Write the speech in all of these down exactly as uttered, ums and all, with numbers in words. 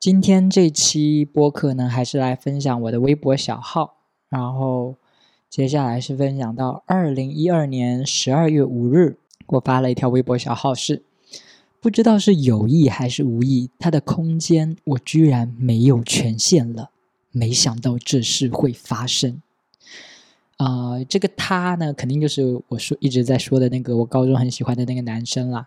今天这期播客呢，还是来分享我的微博小号，然后接下来是分享到二零一二年十二月五日，我发了一条微博小号，是不知道是有意还是无意，它的空间我居然没有权限了，没想到这事会发生。呃，这个他呢，肯定就是我说一直在说的那个我高中很喜欢的那个男生啦。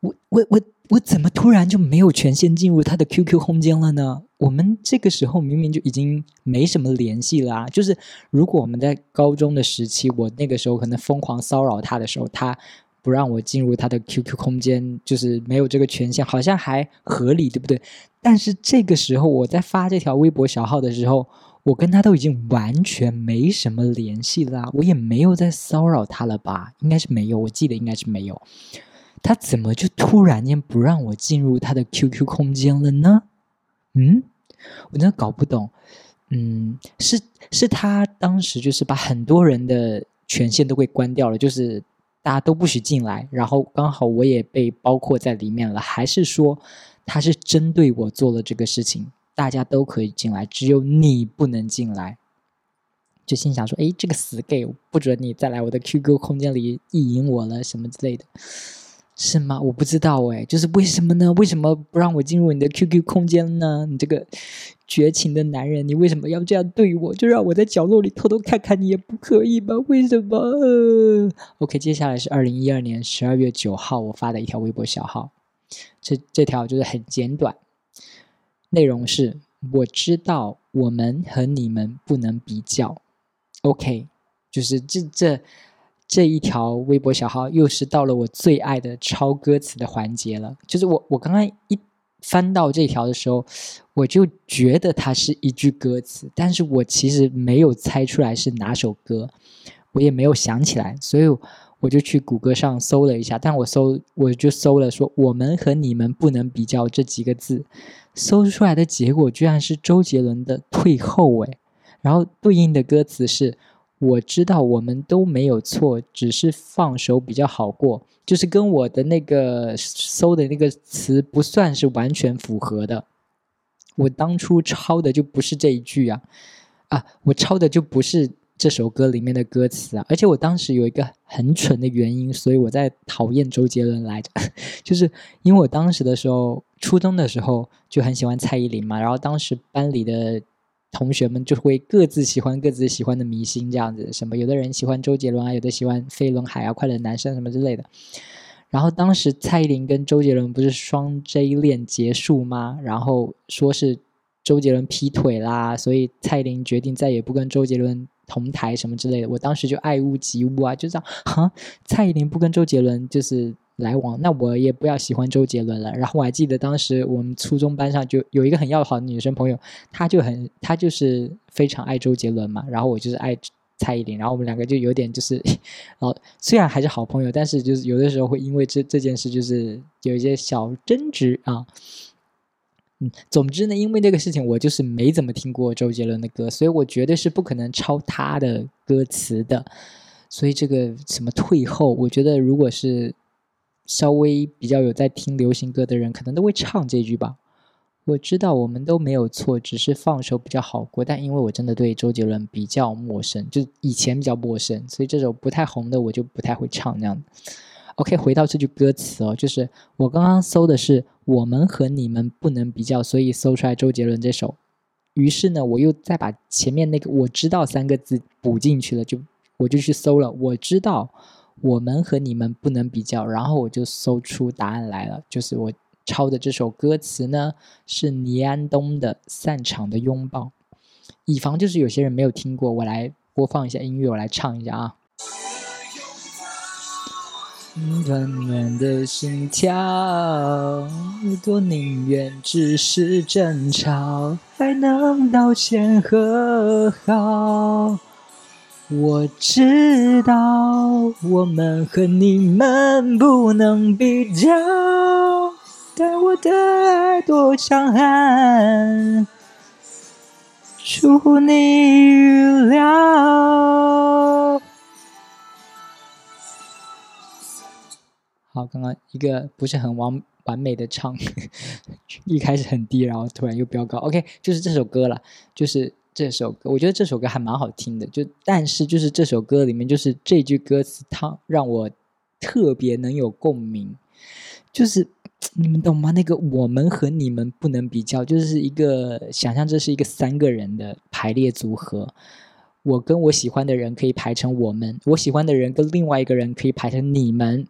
我我我我怎么突然就没有权限进入他的 Q Q 空间了呢？我们这个时候明明就已经没什么联系了啊！就是如果我们在高中的时期，我那个时候可能疯狂骚扰他的时候，他不让我进入他的 Q Q 空间，就是没有这个权限，好像还合理，对不对？但是这个时候我在发这条微博小号的时候，我跟他都已经完全没什么联系了啊，我也没有在骚扰他了吧？应该是没有，我记得应该是没有。他怎么就突然间不让我进入他的 Q Q 空间了呢？嗯，我真的搞不懂。嗯，是是他当时就是把很多人的权限都给关掉了，就是大家都不许进来，然后刚好我也被包括在里面了，还是说他是针对我做了这个事情，大家都可以进来，只有你不能进来？就心想说，哎，这个死 gay， 不准你再来我的 Q Q 空间里意淫我了什么之类的。是吗？我不知道哎，就是为什么呢？为什么不让我进入你的 Q Q 空间呢？你这个绝情的男人，你为什么要这样对我？就让我在角落里偷偷看看你也不可以吗？为什么？呃、OK， 接下来是二零一二年十二月九号我发的一条微博小号，这这条就是很简短，内容是：我知道我们和你们不能比较。OK， 就是这这。这一条微博小号又是到了我最爱的抄歌词的环节了，就是我我刚刚一翻到这条的时候，我就觉得它是一句歌词，但是我其实没有猜出来是哪首歌，我也没有想起来，所以我就去谷歌上搜了一下，但我搜我就搜了说我们和你们不能比较这几个字，搜出来的结果居然是周杰伦的退后诶，然后对应的歌词是我知道我们都没有错，只是放手比较好过，就是跟我的那个搜的那个词不算是完全符合的。我当初抄的就不是这一句啊，啊，我抄的就不是这首歌里面的歌词啊，而且我当时有一个很蠢的原因，所以我在讨厌周杰伦来着，就是因为我当时的时候，初中的时候就很喜欢蔡依林嘛，然后当时班里的同学们就会各自喜欢各自喜欢的明星，这样子什么有的人喜欢周杰伦啊，有的喜欢飞轮海啊、快乐男生什么之类的。然后当时蔡依林跟周杰伦不是双 J 恋结束吗？然后说是周杰伦劈腿啦，所以蔡依林决定再也不跟周杰伦同台什么之类的。我当时就爱屋及乌啊，就这样哈，蔡依林不跟周杰伦就是来往，那我也不要喜欢周杰伦了。然后我还记得当时我们初中班上就有一个很要好的女生朋友，她就很她就是非常爱周杰伦嘛，然后我就是爱蔡依林，然后我们两个就有点就是老，虽然还是好朋友，但是就是有的时候会因为这这件事就是有一些小争执啊。嗯，总之呢，因为这个事情我就是没怎么听过周杰伦的歌，所以我绝对是不可能抄他的歌词的。所以这个什么退后，我觉得如果是稍微比较有在听流行歌的人可能都会唱这句吧，我知道我们都没有错，只是放手比较好过。但因为我真的对周杰伦比较陌生，就以前比较陌生，所以这首不太红的我就不太会唱这样的。 OK， 回到这句歌词哦，就是我刚刚搜的是我们和你们不能比较，所以搜出来周杰伦这首，于是呢我又再把前面那个我知道三个字补进去了，就我就去搜了我知道我们和你们不能比较，然后我就搜出答案来了，就是我抄的这首歌词呢是倪安东的《散场的拥抱》。以防就是有些人没有听过，我来播放一下音乐，我来唱一下啊。暖暖的心跳，多宁愿只是争吵，还能道歉和好。我知道我们和你们不能比较，但我的爱多强悍，出乎你预料。好，刚刚一个不是很完完美的唱一开始很低，然后突然又飙高。 OK， 就是这首歌了，就是这首歌，我觉得这首歌还蛮好听的，就但是就是这首歌里面就是这句歌词它让我特别能有共鸣，就是你们懂吗？那个我们和你们不能比较，就是一个想象这是一个三个人的排列组合，我跟我喜欢的人可以排成我们，我喜欢的人跟另外一个人可以排成你们，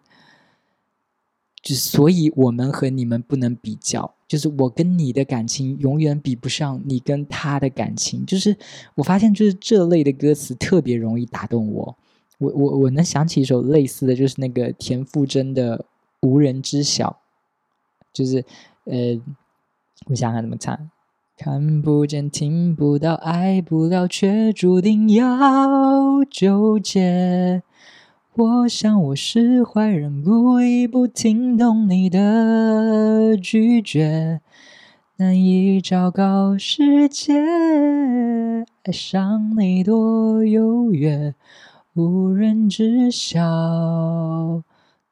就所以我们和你们不能比较，就是我跟你的感情永远比不上你跟他的感情。就是我发现就是这类的歌词特别容易打动我，我我我能想起一首类似的，就是那个田馥甄的无人知晓，就是呃，我想想怎么唱，看不见听不到爱不了却注定要纠结，我想我是坏人故意不听懂你的拒绝，难以昭告世界爱上你多优越，无人知晓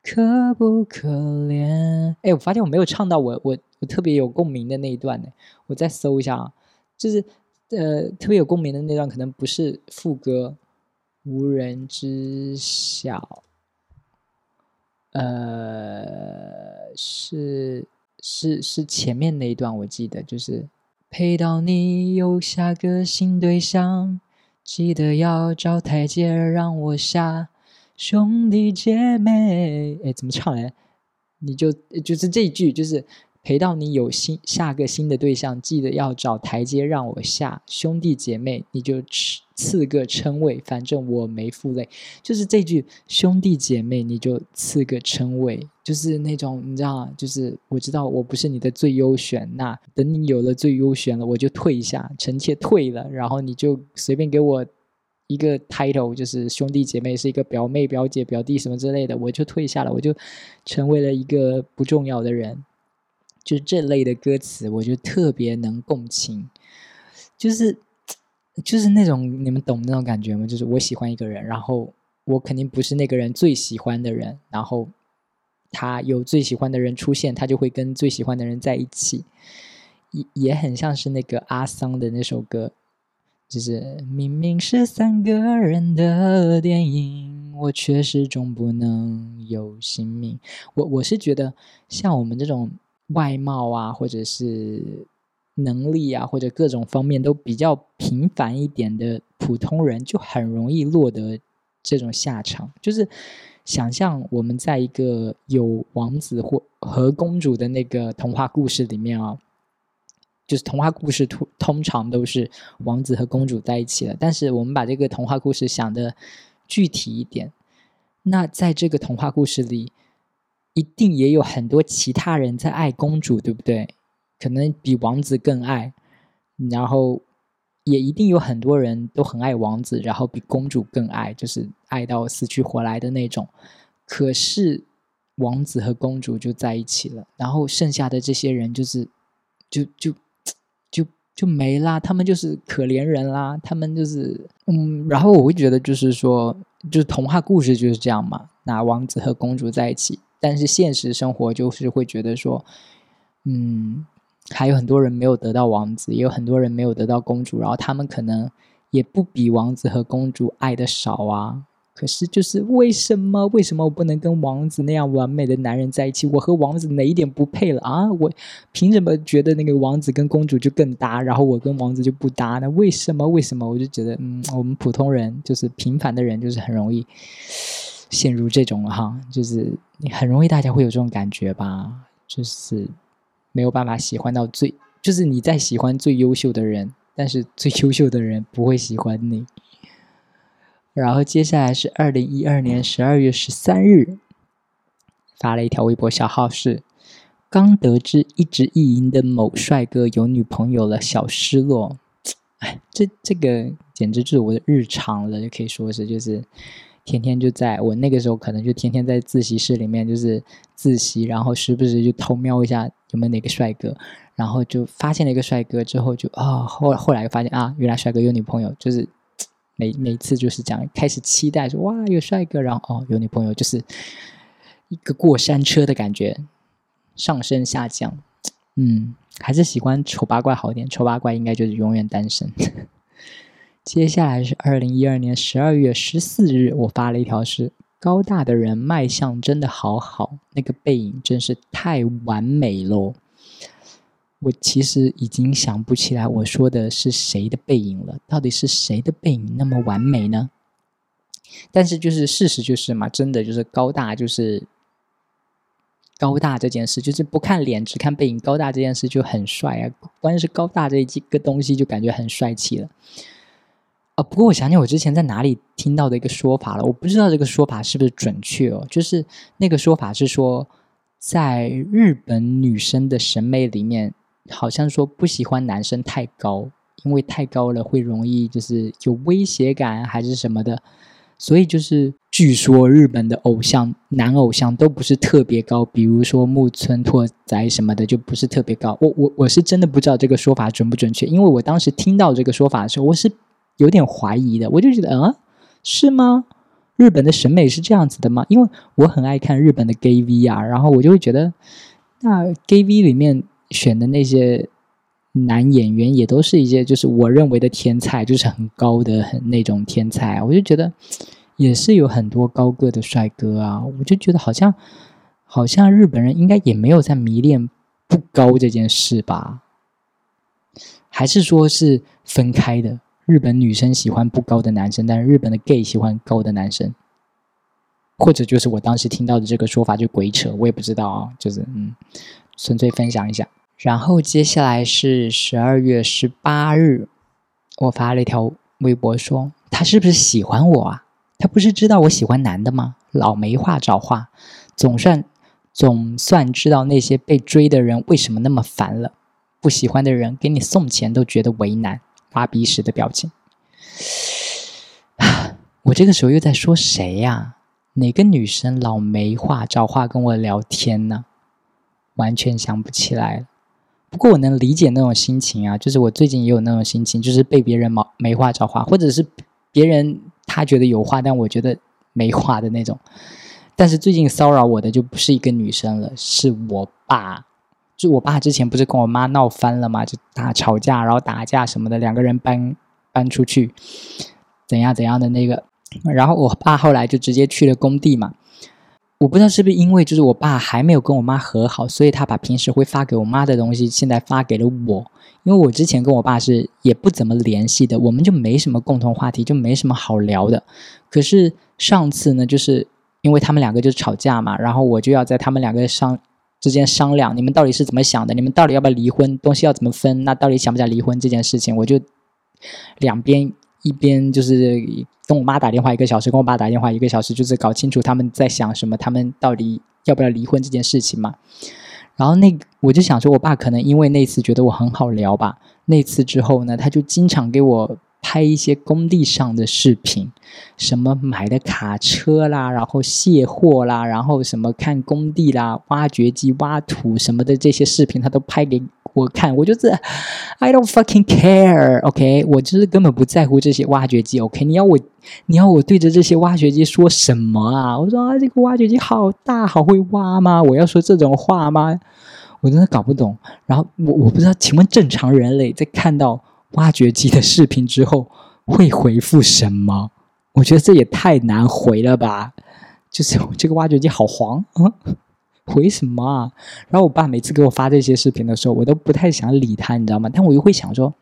可不可怜。哎，我发现我没有唱到我我我特别有共鸣的那一段呢，我再搜一下啊，就是呃特别有共鸣的那段可能不是副歌，无人知晓，呃是是是前面那一段，我记得就是陪到你有下个新对象，记得要找台阶让我下，兄弟姐妹，哎，怎么唱来？你就就是这一句，就是陪到你有新下个新的对象，记得要找台阶让我下，兄弟姐妹你就刺个称谓，反正我没负累。就是这句兄弟姐妹你就刺个称谓，就是那种你知道，就是我知道我不是你的最优选，那等你有了最优选了我就退一下，臣妾退了，然后你就随便给我一个 title， 就是兄弟姐妹是一个表妹表姐表弟什么之类的，我就退下了，我就成为了一个不重要的人。就是这类的歌词我就特别能共情，就是就是那种你们懂那种感觉吗？就是我喜欢一个人，然后我肯定不是那个人最喜欢的人，然后他有最喜欢的人出现，他就会跟最喜欢的人在一起，也很像是那个阿桑的那首歌，就是明明是三个人的电影，我却始终不能有姓名。我我是觉得像我们这种外貌啊，或者是能力啊，或者各种方面都比较平凡一点的普通人，就很容易落得这种下场。就是想象我们在一个有王子或和公主的那个童话故事里面啊，就是童话故事通常都是王子和公主在一起了，但是我们把这个童话故事想的具体一点，那在这个童话故事里一定也有很多其他人在爱公主，对不对？可能比王子更爱，然后也一定有很多人都很爱王子，然后比公主更爱，就是爱到死去活来的那种。可是王子和公主就在一起了，然后剩下的这些人就是就就就没啦，他们就是可怜人啦，他们就是嗯，然后我会觉得就是说，就是童话故事就是这样嘛，那王子和公主在一起，但是现实生活就是会觉得说，嗯，还有很多人没有得到王子，也有很多人没有得到公主，然后他们可能也不比王子和公主爱的少啊。可是就是为什么为什么我不能跟王子那样完美的男人在一起，我和王子哪一点不配了啊？我凭什么觉得那个王子跟公主就更搭，然后我跟王子就不搭呢？为什么为什么我就觉得嗯，我们普通人就是平凡的人就是很容易陷入这种哈，就是你很容易大家会有这种感觉吧，就是没有办法喜欢到最，就是你在喜欢最优秀的人，但是最优秀的人不会喜欢你。然后接下来是二零一二年十二月十三日发了一条微博，小号是刚得知一直意淫的某帅哥有女朋友了，小失落。哎，这这个简直就是我的日常了，就可以说是就是天天就在我那个时候可能就天天在自习室里面就是自习，然后时不时就偷瞄一下有没有哪个帅哥，然后就发现了一个帅哥之后就啊、哦、后后来发现啊原来帅哥有女朋友，就是每每次就是这样开始期待说哇有帅哥，然后哦有女朋友，就是一个过山车的感觉。上升下降。嗯，还是喜欢丑八怪好一点，丑八怪应该就是永远单身。接下来是二零一二年十二月十四日，我发了一条是高大的人卖相真的好好，那个背影真是太完美咯。我其实已经想不起来我说的是谁的背影了，到底是谁的背影那么完美呢？但是就是事实就是嘛，真的就是高大，就是高大这件事，就是不看脸只看背影，高大这件事就很帅啊，关键是高大这一个东西就感觉很帅气了啊。不过我想起我之前在哪里听到的一个说法了，我不知道这个说法是不是准确哦，就是那个说法是说在日本女生的审美里面好像说不喜欢男生太高，因为太高了会容易就是有威胁感还是什么的，所以就是据说日本的偶像男偶像都不是特别高，比如说木村拓哉什么的就不是特别高。我我我是真的不知道这个说法准不准确，因为我当时听到这个说法的时候我是有点怀疑的，我就觉得嗯，是吗？日本的审美是这样子的吗？因为我很爱看日本的 gay V 啊，然后我就会觉得那 gay V 里面选的那些男演员也都是一些就是我认为的天才，就是很高的很那种天才，我就觉得也是有很多高个的帅哥啊，我就觉得好像好像日本人应该也没有在迷恋不高这件事吧，还是说是分开的，日本女生喜欢不高的男生，但是日本的 gay 喜欢高的男生，或者就是我当时听到的这个说法就鬼扯，我也不知道啊，就是嗯，纯粹分享一下。然后接下来是十二月十八日，我发了一条微博说他是不是喜欢我啊，他不是知道我喜欢男的吗？老没话找话，总算总算知道那些被追的人为什么那么烦了，不喜欢的人给你送钱都觉得为难，发鼻屎的表情。我这个时候又在说谁呀、啊？哪个女生老没话找话跟我聊天呢？完全想不起来了。不过我能理解那种心情啊，就是我最近也有那种心情，就是被别人没话找话，或者是别人他觉得有话但我觉得没话的那种。但是最近骚扰我的就不是一个女生了，是我爸。就我爸之前不是跟我妈闹翻了嘛，就打吵架然后打架什么的，两个人搬搬出去怎样怎样的那个，然后我爸后来就直接去了工地嘛。我不知道是不是因为就是我爸还没有跟我妈和好，所以他把平时会发给我妈的东西现在发给了我，因为我之前跟我爸是也不怎么联系的，我们就没什么共同话题，就没什么好聊的。可是上次呢，就是因为他们两个就吵架嘛，然后我就要在他们两个上之间商量你们到底是怎么想的，你们到底要不要离婚，东西要怎么分，那到底想不想离婚这件事情，我就两边一边就是跟我妈打电话一个小时，跟我爸打电话一个小时，就是搞清楚他们在想什么，他们到底要不要离婚这件事情嘛。然后那个我就想说我爸可能因为那次觉得我很好聊吧，那次之后呢他就经常给我拍一些工地上的视频，什么买的卡车啦，然后卸货啦，然后什么看工地啦，挖掘机挖土什么的，这些视频他都拍给我看。我就是 I don't fucking care OK， 我就是根本不在乎这些挖掘机 OK， 你要我你要我对着这些挖掘机说什么啊？我说啊，这个挖掘机好大好会挖吗？我要说这种话吗？我真的搞不懂。然后我我不知道，请问正常人类在看到挖掘机的视频之后会回复什么？我觉得这也太难回了吧，就是这个挖掘机好黄、嗯、回什么啊？然后我爸每次给我发这些视频的时候我都不太想理他你知道吗，但我又会想说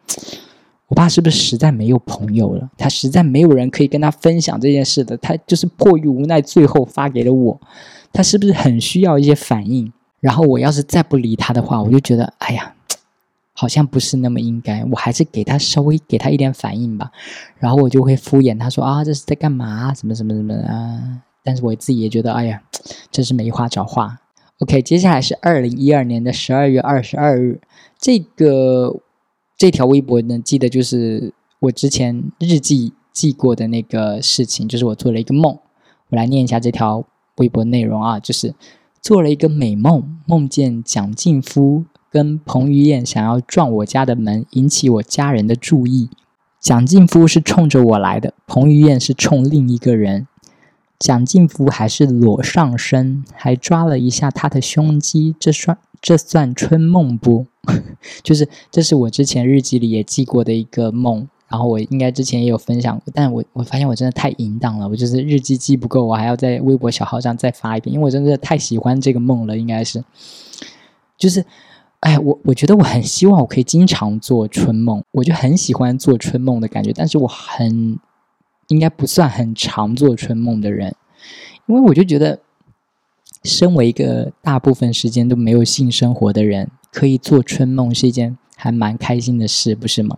我爸是不是实在没有朋友了，他实在没有人可以跟他分享这件事的，他就是迫于无奈最后发给了我，他是不是很需要一些反应？然后我要是再不理他的话，我就觉得哎呀好像不是那么应该，我还是给他稍微给他一点反应吧。然后我就会敷衍他说啊，这是在干嘛？什么什么什么啊？但是我自己也觉得，哎呀，真是没话找话。OK， 接下来是二零一二年的十二月二十二日，这个这条微博呢，记得就是我之前日记记过的那个事情，就是我做了一个梦，我来念一下这条微博内容啊，就是做了一个美梦，梦见蒋劲夫跟彭于晏想要撞我家的门，引起我家人的注意。蒋劲夫是冲着我来的，彭于晏是冲另一个人。蒋劲夫还是裸上身，还抓了一下他的胸肌，这算这算春梦不？就是这是我之前日记里也记过的一个梦，然后我应该之前也有分享过，但我我发现我真的太淫荡了，我就是日记记不够，我还要在微博小号上再发一遍，因为我真的太喜欢这个梦了，应该是就是哎，我我觉得我很希望我可以经常做春梦，我就很喜欢做春梦的感觉，但是我很应该不算很常做春梦的人，因为我就觉得身为一个大部分时间都没有性生活的人，可以做春梦是一件还蛮开心的事，不是吗？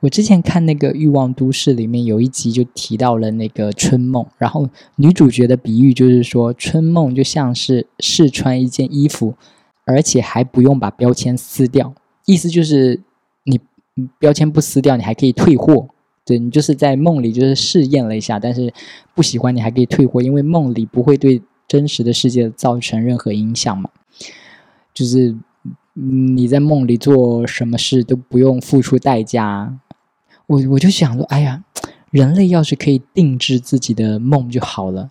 我之前看那个《欲望都市》里面有一集就提到了那个春梦，然后女主角的比喻就是说，春梦就像是试穿一件衣服，而且还不用把标签撕掉，意思就是你标签不撕掉你还可以退货，对，你就是在梦里就是试验了一下，但是不喜欢你还可以退货，因为梦里不会对真实的世界造成任何影响嘛，就是你在梦里做什么事都不用付出代价。我我就想说，哎呀，人类要是可以定制自己的梦就好了。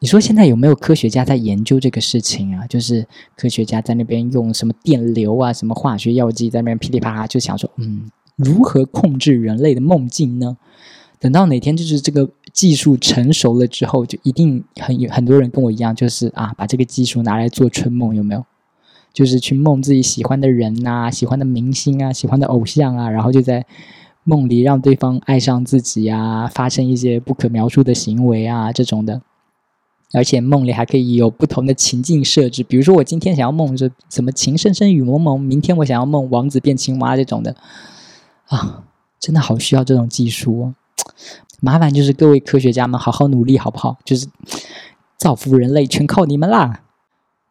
你说现在有没有科学家在研究这个事情啊？就是科学家在那边用什么电流啊，什么化学药剂在那边噼里啪啦，就想说，嗯，如何控制人类的梦境呢？等到哪天就是这个技术成熟了之后，就一定很很多人跟我一样，就是啊，把这个技术拿来做春梦，有没有？就是去梦自己喜欢的人啊，喜欢的明星啊，喜欢的偶像啊，然后就在梦里让对方爱上自己啊，发生一些不可描述的行为啊，这种的。而且梦里还可以有不同的情境设置，比如说我今天想要梦着什么情深深雨蒙蒙，明天我想要梦王子变青蛙这种的啊，真的好需要这种技术哦。麻烦就是各位科学家们好好努力好不好，就是造福人类全靠你们啦。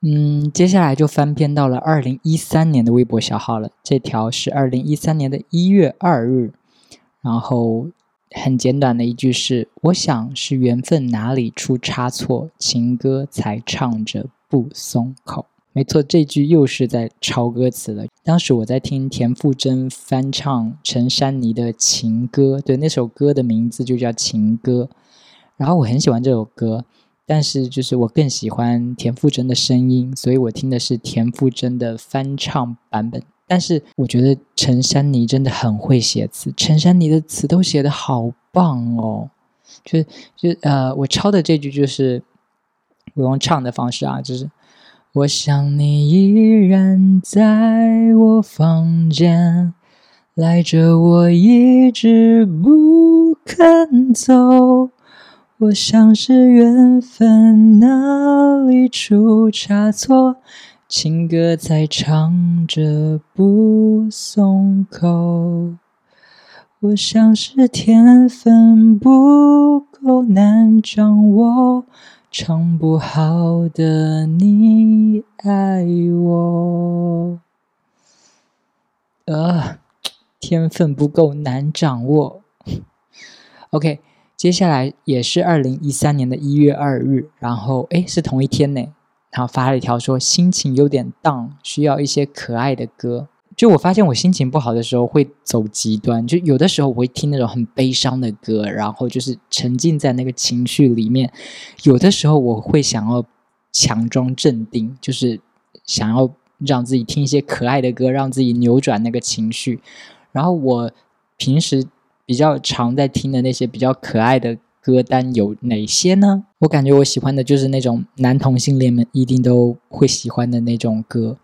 嗯，接下来就翻篇到了二零一三年的微博小号了，这条是二零一三年的一月二日，然后很简短的一句是，我想是缘分哪里出差错，情歌才唱着不松口。没错，这句又是在抄歌词了。当时我在听田馥甄翻唱陈珊妮的情歌，对，那首歌的名字就叫情歌，然后我很喜欢这首歌，但是就是我更喜欢田馥甄的声音，所以我听的是田馥甄的翻唱版本。但是我觉得陈珊妮真的很会写词，陈珊妮的词都写得好棒哦。就就呃，我抄的这句就是我用唱的方式啊，就是我想你依然在我房间，赖着我一直不肯走，我想是缘分哪里出差错，情歌在唱着不松口，我想是天分不够难掌握，唱不好的你爱我。呃，天分不够难掌握。OK， 接下来也是二零一三年的一月二日，然后诶是同一天呢，然后发了一条说心情有点 down， 需要一些可爱的歌。就我发现我心情不好的时候会走极端，就有的时候我会听那种很悲伤的歌，然后就是沉浸在那个情绪里面，有的时候我会想要强装镇定，就是想要让自己听一些可爱的歌，让自己扭转那个情绪。然后我平时比较常在听的那些比较可爱的歌单有哪些呢？我感觉我喜欢的就是那种男同性恋们一定都会喜欢的那种歌，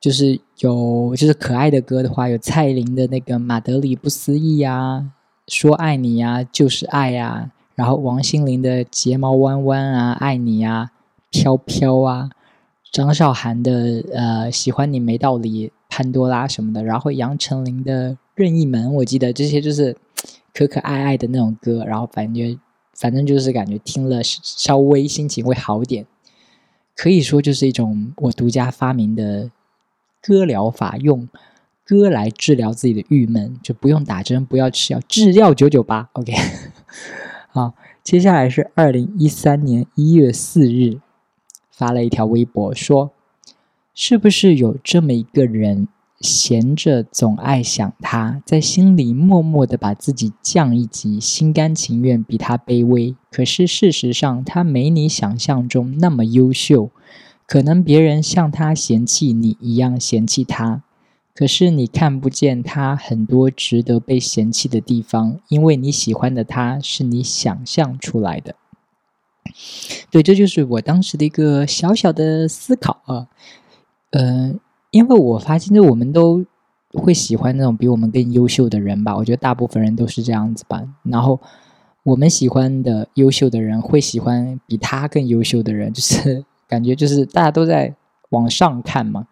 就是有就是可爱的歌的话，有蔡琳的那个《马德里不思议》啊，说爱你啊，就是爱啊，然后王心凌的《睫毛弯弯》啊，爱你啊，飘飘啊，张韶涵的呃喜欢你没道理，潘多拉什么的，然后杨丞琳的任意门，我记得这些就是可可爱爱的那种歌，然后反正反正就是感觉听了稍微心情会好点，可以说就是一种我独家发明的歌疗法，用歌来治疗自己的郁闷，就不用打针，不要吃药，治疗九九八。 OK， 好，接下来是二零一三年一月四日发了一条微博说，是不是有这么一个人，闲着总爱想他，在心里默默地把自己降一级，心甘情愿比他卑微。可是事实上，他没你想象中那么优秀，可能别人像他嫌弃你一样嫌弃他，可是你看不见他很多值得被嫌弃的地方，因为你喜欢的他是你想象出来的。对，这就是我当时的一个小小的思考啊，呃，因为我发现我们都会喜欢那种比我们更优秀的人吧，我觉得大部分人都是这样子吧。然后我们喜欢的优秀的人会喜欢比他更优秀的人，就是感觉就是大家都在往上看嘛，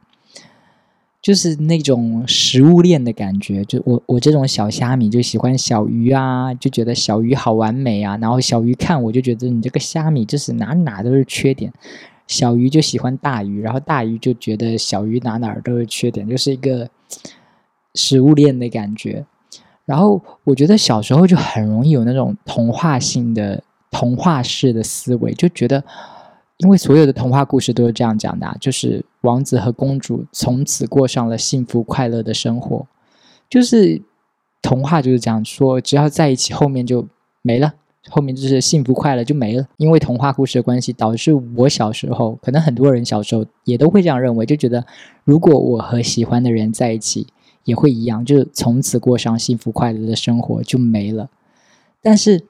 就是那种食物链的感觉。就我我这种小虾米就喜欢小鱼啊，就觉得小鱼好完美啊，然后小鱼看我就觉得你这个虾米就是哪哪都是缺点，小鱼就喜欢大鱼，然后大鱼就觉得小鱼哪哪都是缺点，就是一个食物链的感觉。然后我觉得小时候就很容易有那种童话性的童话式的思维，就觉得因为所有的童话故事都是这样讲的、啊、就是王子和公主从此过上了幸福快乐的生活，就是童话就是讲说只要在一起后面就没了，后面就是幸福快乐就没了。因为童话故事的关系，导致我小时候，可能很多人小时候也都会这样认为，就觉得如果我和喜欢的人在一起也会一样，就是从此过上幸福快乐的生活就没了。但是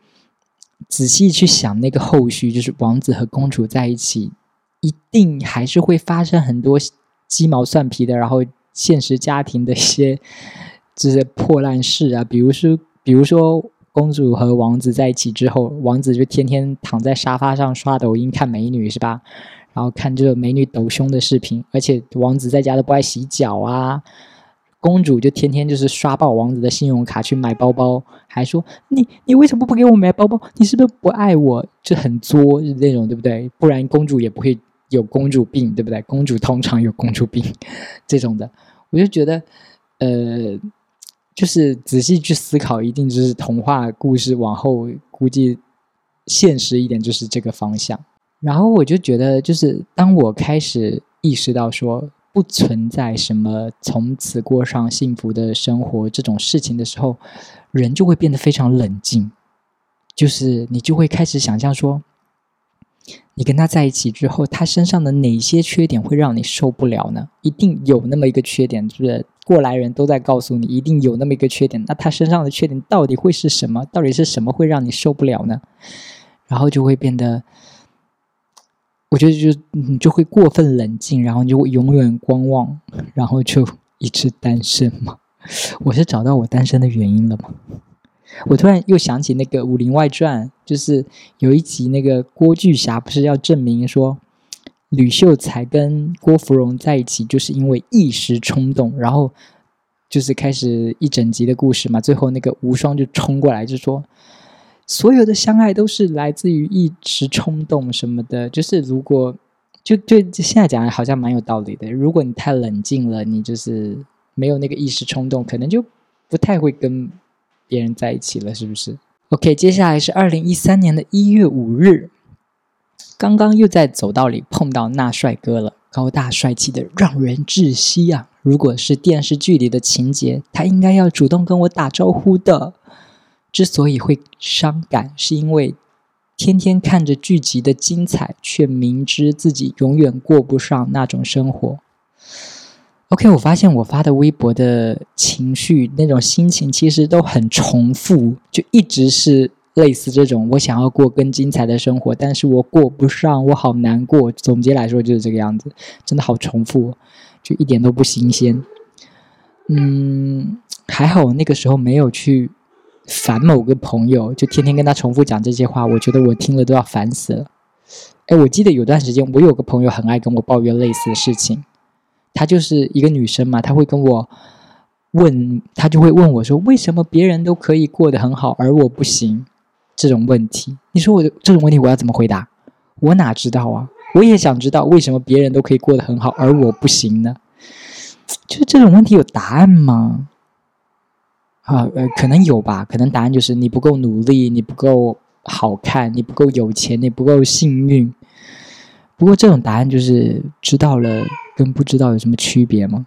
仔细去想那个后续，就是王子和公主在一起一定还是会发生很多鸡毛蒜皮的，然后现实家庭的一些就是破烂事啊，比如说比如说公主和王子在一起之后，王子就天天躺在沙发上刷抖音看美女是吧，然后看这个美女抖胸的视频，而且王子在家都不爱洗脚啊，公主就天天就是刷爆王子的信用卡去买包包，还说你你为什么不给我买包包，你是不是不爱我，就很作那种，对不对？不然公主也不会有公主病，对不对？公主通常有公主病这种的。我就觉得呃，就是仔细去思考，一定就是童话故事往后估计现实一点就是这个方向。然后我就觉得就是当我开始意识到说不存在什么从此过上幸福的生活这种事情的时候，人就会变得非常冷静，就是你就会开始想象说你跟他在一起之后，他身上的哪些缺点会让你受不了呢？一定有那么一个缺点，是不是？过来人都在告诉你一定有那么一个缺点，那他身上的缺点到底会是什么？到底是什么会让你受不了呢？然后就会变得，我觉得就你就会过分冷静，然后你就会永远观望，然后就一直单身嘛。我是找到我单身的原因了吗？我突然又想起那个《武林外传》，就是有一集那个郭巨侠不是要证明说吕秀才跟郭芙蓉在一起就是因为一时冲动，然后就是开始一整集的故事嘛。最后那个无双就冲过来就说所有的相爱都是来自于一时冲动什么的，就是如果就对现在讲好像蛮有道理的，如果你太冷静了，你就是没有那个一时冲动，可能就不太会跟别人在一起了，是不是？ OK， 接下来是二零一三年的一月五日，刚刚又在走道里碰到那帅哥了，高大帅气的让人窒息啊，如果是电视剧里的情节，他应该要主动跟我打招呼的。之所以会伤感，是因为天天看着剧集的精彩，却明知自己永远过不上那种生活。 OK， 我发现我发的微博的情绪那种心情其实都很重复，就一直是类似这种我想要过更精彩的生活，但是我过不上，我好难过。总结来说就是这个样子，真的好重复，就一点都不新鲜。嗯，还好我那个时候没有去烦某个朋友，就天天跟他重复讲这些话，我觉得我听了都要烦死了。哎，我记得有段时间我有个朋友很爱跟我抱怨类似的事情，她就是一个女生嘛，她会跟我问，她就会问我说为什么别人都可以过得很好而我不行，这种问题。你说我这种问题我要怎么回答？我哪知道啊，我也想知道为什么别人都可以过得很好而我不行呢？就是这种问题有答案吗？啊、呃，可能有吧，可能答案就是你不够努力，你不够好看，你不够有钱，你不够幸运。不过这种答案就是知道了跟不知道有什么区别吗？